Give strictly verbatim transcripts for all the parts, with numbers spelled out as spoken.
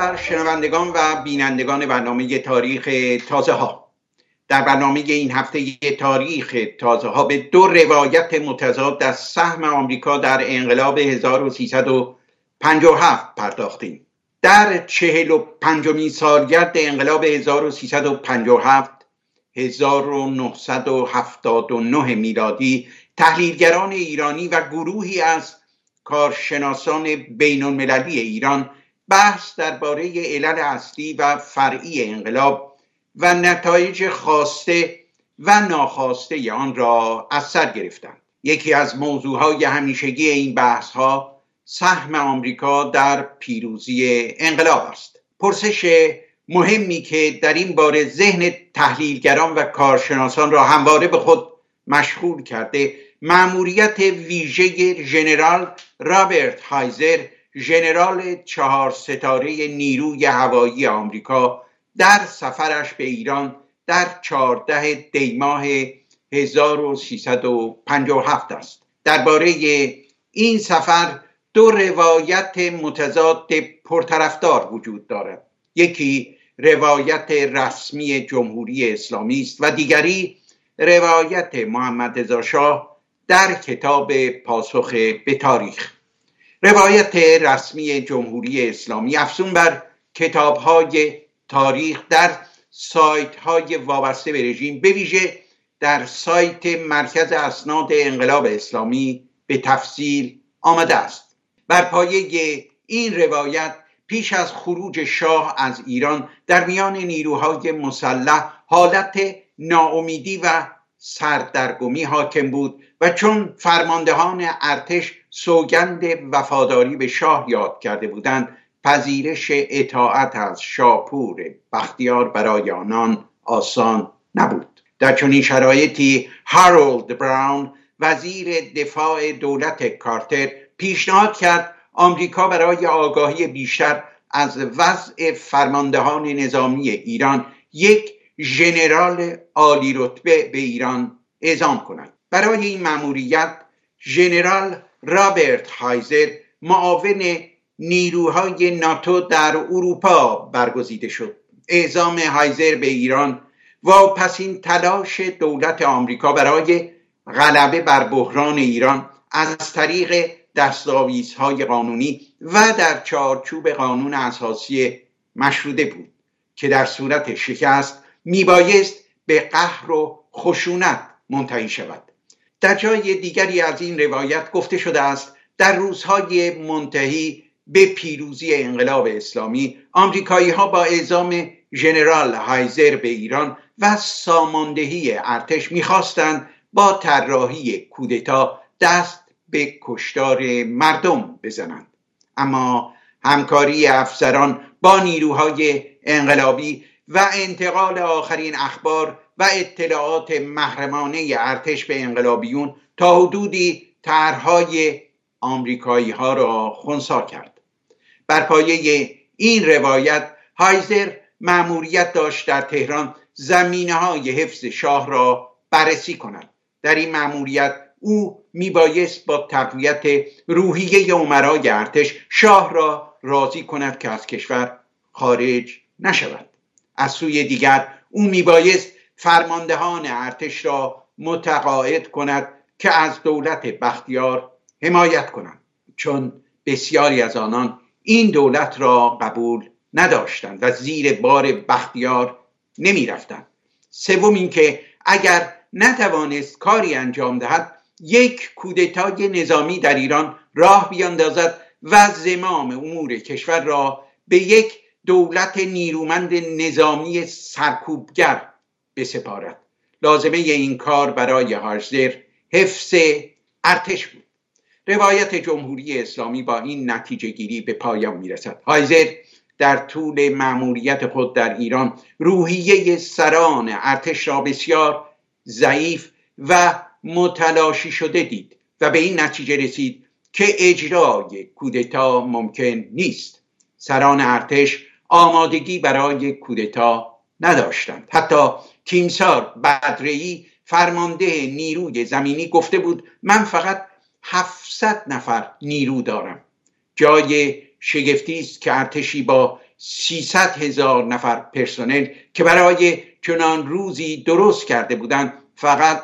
بر شنوندگان و بینندگان برنامه تاریخ تازه ها. در برنامه این هفته تاریخ تازه ها به دو روایت متضاد از سهم آمریکا در انقلاب هزار و سیصد و پنجاه و هفت پرداختیم. در چهل و پنجمین سالگرد انقلاب هزار و سیصد و پنجاه و هفت هزار و نهصد و هفتاد و نه میلادی تحلیلگران ایرانی و گروهی از کارشناسان بین‌المللی ایران بحث درباره علل اصلی و فرعی انقلاب و نتایج خواسته و ناخواسته آن را از سر گرفتند. یکی از موضوعهای همیشگی این بحث‌ها سهم آمریکا در پیروزی انقلاب است. پرسش مهمی که در این باره ذهن تحلیلگران و کارشناسان را همواره به خود مشغول کرده، مأموریت ویژه ژنرال رابرت هایزر، ژنرال چهار ستاره نیروی هوایی آمریکا، در سفرش به ایران در چهارده دیماه هزار و سیصد و پنجاه و هفت است. درباره این سفر دو روایت متضاد پرطرفدار وجود دارد. یکی روایت رسمی جمهوری اسلامی است و دیگری روایت محمد رضا شاه در کتاب پاسخ به تاریخ. روایت رسمی جمهوری اسلامی افزون بر کتاب‌های تاریخ در سایت‌های وابسته به رژیم، به ویژه در سایت مرکز اسناد انقلاب اسلامی، به تفصیل آمده است. بر پایه این روایت پیش از خروج شاه از ایران در میان نیروهای مسلح حالت ناامیدی و سردرگمی حاکم بود و چون فرماندهان ارتش سوگند وفاداری به شاه یاد کرده بودند، پذیرش اطاعت از شاپور بختیار برای آنان آسان نبود. در چنین شرایطی هارولد براون، وزیر دفاع دولت کارتر، پیشنهاد کرد آمریکا برای آگاهی بیشتر از وضع فرماندهان نظامی ایران یک ژنرال عالی رتبه به ایران اعزام کند. برای این مأموریت ژنرال رابرت هایزر، معاون نیروهای ناتو در اروپا، برگزیده شد. اعزام هایزر به ایران واپسین تلاش دولت آمریکا برای غلبه بر بحران ایران از طریق دستاویزهای قانونی و در چارچوب قانون اساسی مشروطه بود که در صورت شکست میبایست به قهر و خشونت منتهی شود. در جای دیگری از این روایت گفته شده است در روزهای منتهی به پیروزی انقلاب اسلامی، آمریکایی‌ها با اعزام ژنرال هایزر به ایران و ساماندهی ارتش میخواستند با طراحی کودتا دست به کشتار مردم بزنند. اما همکاری افسران با نیروهای انقلابی و انتقال آخرین اخبار و اطلاعات محرمانه ارتش به انقلابیون تا حدودی طرح‌های آمریکایی ها را خنثی کرد. بر پایه این روایت هایزر مأموریت داشت در تهران زمینه‌های حفظ شاه را بررسی کند. در این مأموریت او میبایست با تقویت روحیه امرای ارتش شاه را راضی کند که از کشور خارج نشود. از سوی دیگر او میبایست فرماندهان ارتش را متقاعد کند که از دولت بختیار حمایت کنند، چون بسیاری از آنان این دولت را قبول نداشتند و زیر بار بختیار نمیرفتند. سوم اینکه اگر نتوانست کاری انجام دهد، یک کودتای نظامی در ایران راه بیاندازد و زمام امور کشور را به یک دولت نیرومند نظامی سرکوبگر بسپارد. لازمه این کار برای هایزر حفظ ارتش بود. روایت جمهوری اسلامی با این نتیجه گیری به پایان میرسد. هایزر در طول مأموریت خود در ایران روحیه سران ارتش را بسیار ضعیف و متلاشی شده دید و به این نتیجه رسید که اجرای کودتا ممکن نیست. سران ارتش آمادگی برای کودتا نداشتند. حتی کیمسار بدره‌ای، فرمانده نیروی زمینی، گفته بود من فقط هفتصد نفر نیرو دارم. جای شگفتی است که ارتشی با سیصد هزار نفر پرسنل که برای چنان روزی درست کرده بودند فقط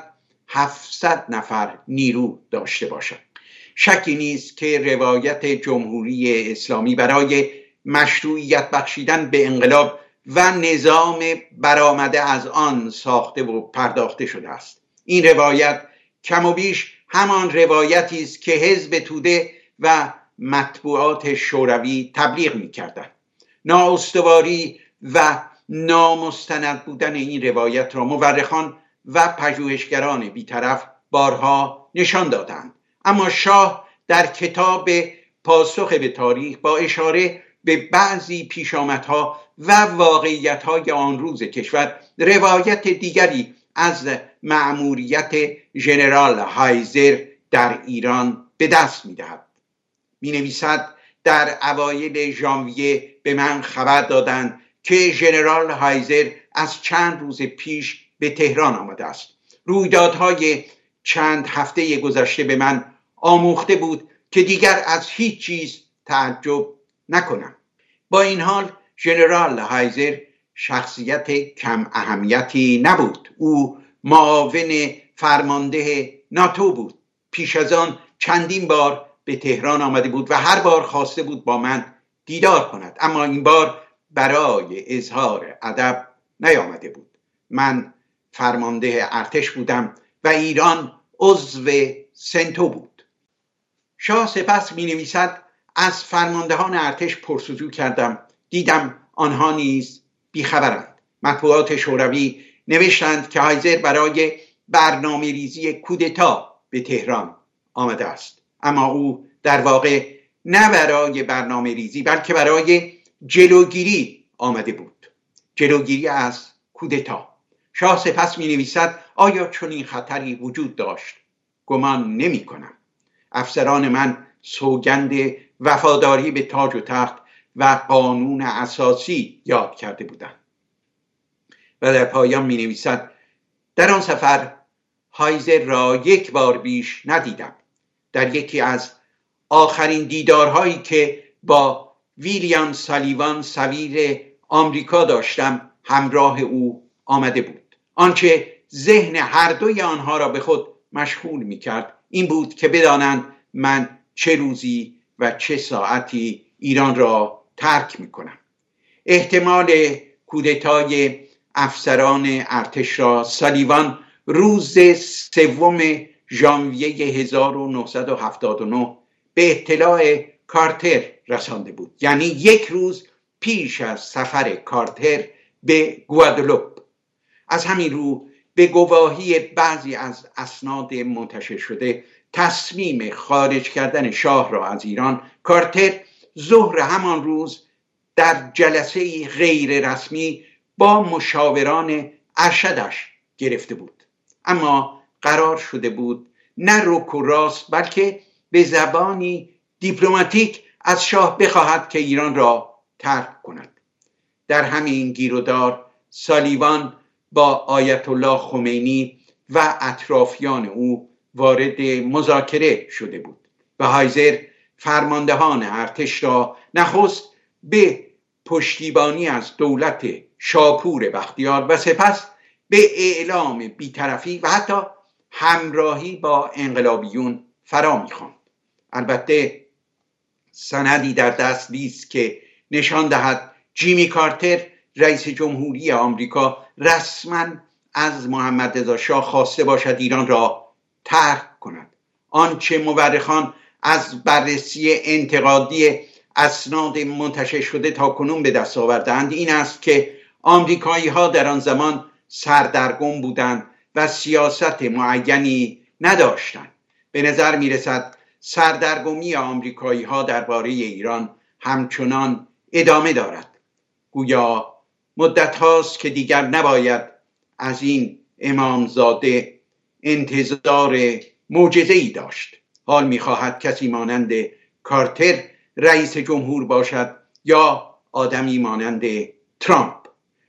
هفتصد نفر نیرو داشته باشد. شکی نیست که روایت جمهوری اسلامی برای مشروعیت بخشیدن به انقلاب و نظام برآمده از آن ساخته و پرداخته شده است. این روایت کم و بیش همان روایتی است که حزب توده و مطبوعات شوروی تبلیغ می‌کردند. نااستواری و نامستند بودن این روایت را مورخان و پژوهشگران بی‌طرف بارها نشان دادند. اما شاه در کتاب پاسخ به تاریخ با اشاره به بعضی پیشامدها و واقعیت‌های آن روز کشور روایت دیگری از مأموریت ژنرال هایزر در ایران به دست می‌دهد. می‌نویسد در اوایل ژانویه به من خبر دادند که ژنرال هایزر از چند روز پیش به تهران آمده است. رویدادهای چند هفته گذشته به من آموخته بود که دیگر از هیچ چیز تعجب نکنم. با این حال ژنرال هایزر شخصیت کم اهمیتی نبود. او معاون فرمانده ناتو بود. پیش از آن چندین بار به تهران آمده بود و هر بار خواسته بود با من دیدار کند، اما این بار برای اظهار ادب نیامده بود. من فرمانده ارتش بودم و ایران عضو سنتو بود. شاه سپس می نویسد از فرماندهان ارتش پرسجو کردم، دیدم آنها نیز بیخبرند. مطبوعات شوروی نوشتند که هایزر برای برنامه ریزی کودتا به تهران آمده است، اما او در واقع نه برای برنامه ریزی بلکه برای جلوگیری آمده بود، جلوگیری از کودتا. شاه سپس می نویسد آیا چون این خطری وجود داشت؟ گمان نمی کنم. افسران من سوگند وفاداری به تاج و تخت و قانون اساسی یاد کرده بودند. و در پایان می نویسد در آن سفر هایزر را یک بار بیش ندیدم. در یکی از آخرین دیدارهایی که با ویلیام سالیوان سفیر آمریکا داشتم همراه او آمده بود. آنچه ذهن هر دوی آنها را به خود مشغول می‌کرد این بود که بدانند من چه روزی و چه ساعتی ایران را ترک می‌کنم. احتمال کودتای افسران ارتش را سالیوان روز سوم ژانویه هزار و نهصد و هفتاد و نه به اطلاع کارتر رسانده بود، یعنی یک روز پیش از سفر کارتر به گوادلوپ. از همین رو به گواهی بعضی از اسناد منتشر شده تصمیم خارج کردن شاه را از ایران کارتر ظهر همان روز در جلسه غیر رسمی با مشاوران ارشدش گرفته بود، اما قرار شده بود نه رک و راست بلکه به زبانی دیپلماتیک از شاه بخواهد که ایران را ترک کند. در همین گیرودار سالیوان با آیت الله خمینی و اطرافیان او وارد مذاکره شده بود و هایزر فرماندهان ارتش را نخست به پشتیبانی از دولت شاپور بختیار و سپس به اعلام بی‌طرفی و حتی همراهی با انقلابیون فرا می‌خواند. البته سندی در دست نیست که نشان دهد جیمی کارتر رئیس جمهوری آمریکا رسما از محمد رضا شاه خواسته باشد ایران را ترک کند. آنچه مورخان از بررسی انتقادی اسناد منتشر شده تاکنون به دست آورده‌اند این است که آمریکایی‌ها در آن زمان سردرگم بودند و سیاست معینی نداشتند. به نظر می‌رسد سردرگمی آمریکایی‌ها درباره ایران همچنان ادامه دارد. گویا مدت هاست که دیگر نباید از این امامزاده انتظار معجزه‌ای داشت. حال می‌خواهد کسی مانند کارتر رئیس جمهور باشد یا آدمی مانند ترامپ.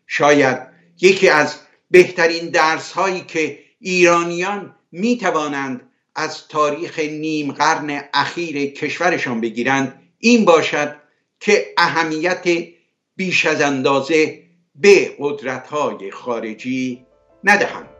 شاید یکی از بهترین درس‌هایی که ایرانیان می‌توانند از تاریخ نیم قرن اخیر کشورشان بگیرند این باشد که اهمیت بیش از اندازه به قدرت‌های خارجی ندهند.